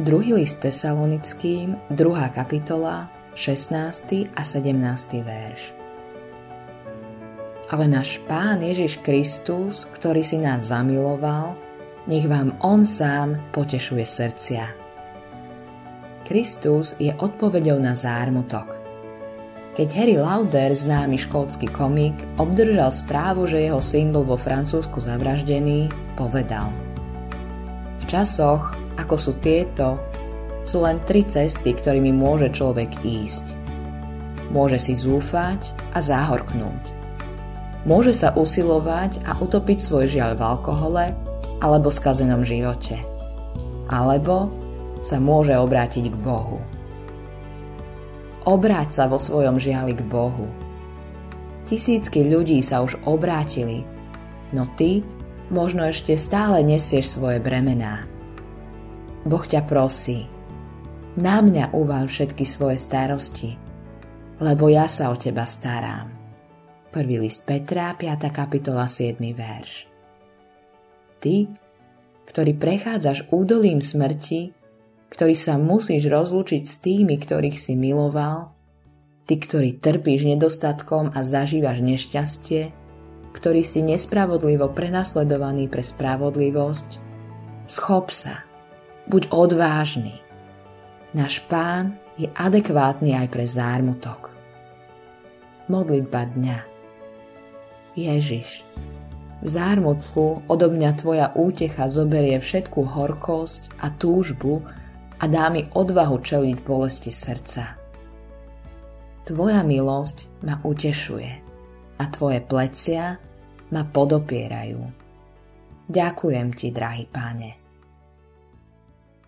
Druhý list Tesalonickým, 2. kapitola, 16. a 17. verš. Ale náš Pán Ježiš Kristus, ktorý si nás zamiloval, nech vám On sám potešuje srdcia. Kristus je odpoveďou na zármutok. Keď Harry Lauder, známy škótsky komik, obdržal správu, že jeho syn bol vo Francúzsku zavraždený, povedal: V časoch, ako sú tieto, sú len 3 cesty, ktorými môže človek ísť. Môže si zúfať a záhorknúť. Môže sa usilovať a utopiť svoj žiaľ v alkohole alebo skazenom živote. Alebo sa môže obrátiť k Bohu. Obráť sa vo svojom žiali k Bohu. Tisícky ľudí sa už obrátili, no ty možno ešte stále nesieš svoje bremená. Boh ťa prosí, na mňa uvaľ všetky svoje starosti, lebo ja sa o teba starám. 1. list Petra, 5. kapitola, 7. verš. Ty, ktorý prechádzaš údolím smrti, ktorý sa musíš rozlúčiť s tými, ktorých si miloval, ty, ktorý trpíš nedostatkom a zažívaš nešťastie, ktorý si nespravodlivo prenasledovaný pre spravodlivosť, schop sa. Buď odvážny. Náš Pán je adekvátny aj pre zármutok. Modlitba dňa. Ježiš, v zármutku odo mňa tvoja útecha zoberie všetku horkosť a túžbu a dá mi odvahu čeliť bolesti srdca. Tvoja milosť ma utešuje a tvoje plecia ma podopierajú. Ďakujem ti, drahý Pane.